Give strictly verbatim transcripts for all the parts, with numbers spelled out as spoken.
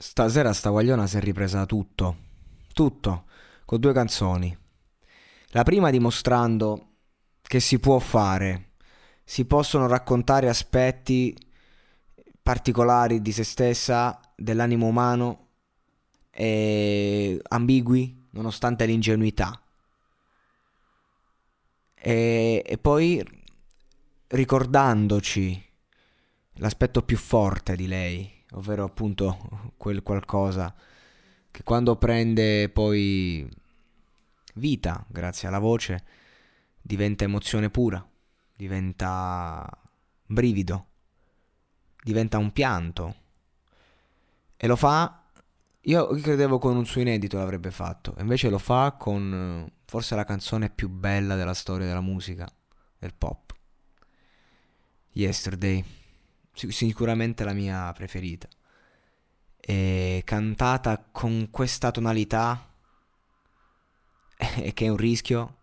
Stasera sta guagliona si è ripresa tutto, tutto, con due canzoni. La prima dimostrando che si può fare, si possono raccontare aspetti particolari di se stessa, dell'animo umano, e ambigui nonostante l'ingenuità. E, e poi ricordandoci l'aspetto più forte di lei, ovvero appunto quel qualcosa che quando prende poi vita grazie alla voce diventa emozione pura, diventa brivido, diventa un pianto, e lo fa, io credevo con un suo inedito l'avrebbe fatto, invece lo fa con forse la canzone più bella della storia della musica, del pop, Yesterday. Sicuramente la mia preferita, e cantata con questa tonalità che è un rischio,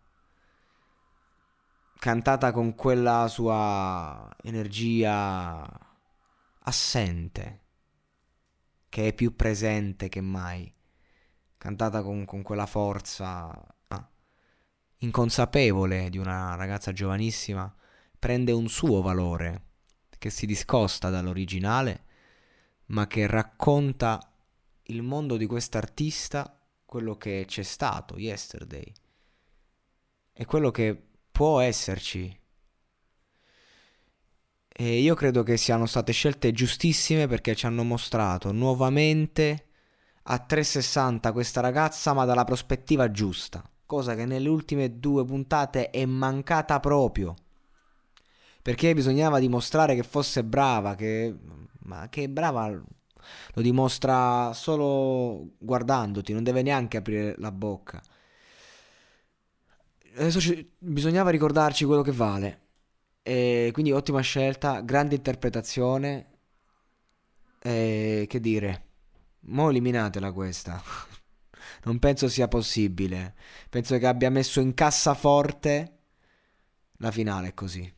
cantata con quella sua energia assente che è più presente che mai, cantata con, con quella forza ah, inconsapevole di una ragazza giovanissima, prende un suo valore che si discosta dall'originale, ma che racconta il mondo di quest'artista, quello che c'è stato Yesterday e quello che può esserci. E io credo che siano state scelte giustissime, perché ci hanno mostrato nuovamente a trecentosessanta questa ragazza, ma dalla prospettiva giusta, cosa che nelle ultime due puntate è mancata proprio. Perché bisognava dimostrare che fosse brava, che ma che brava lo dimostra solo guardandoti, non deve neanche aprire la bocca. Adesso ci... bisognava ricordarci quello che vale. E quindi ottima scelta, grande interpretazione. E che dire? Mo' eliminatela questa. Non penso sia possibile. Penso che abbia messo in cassaforte la finale così.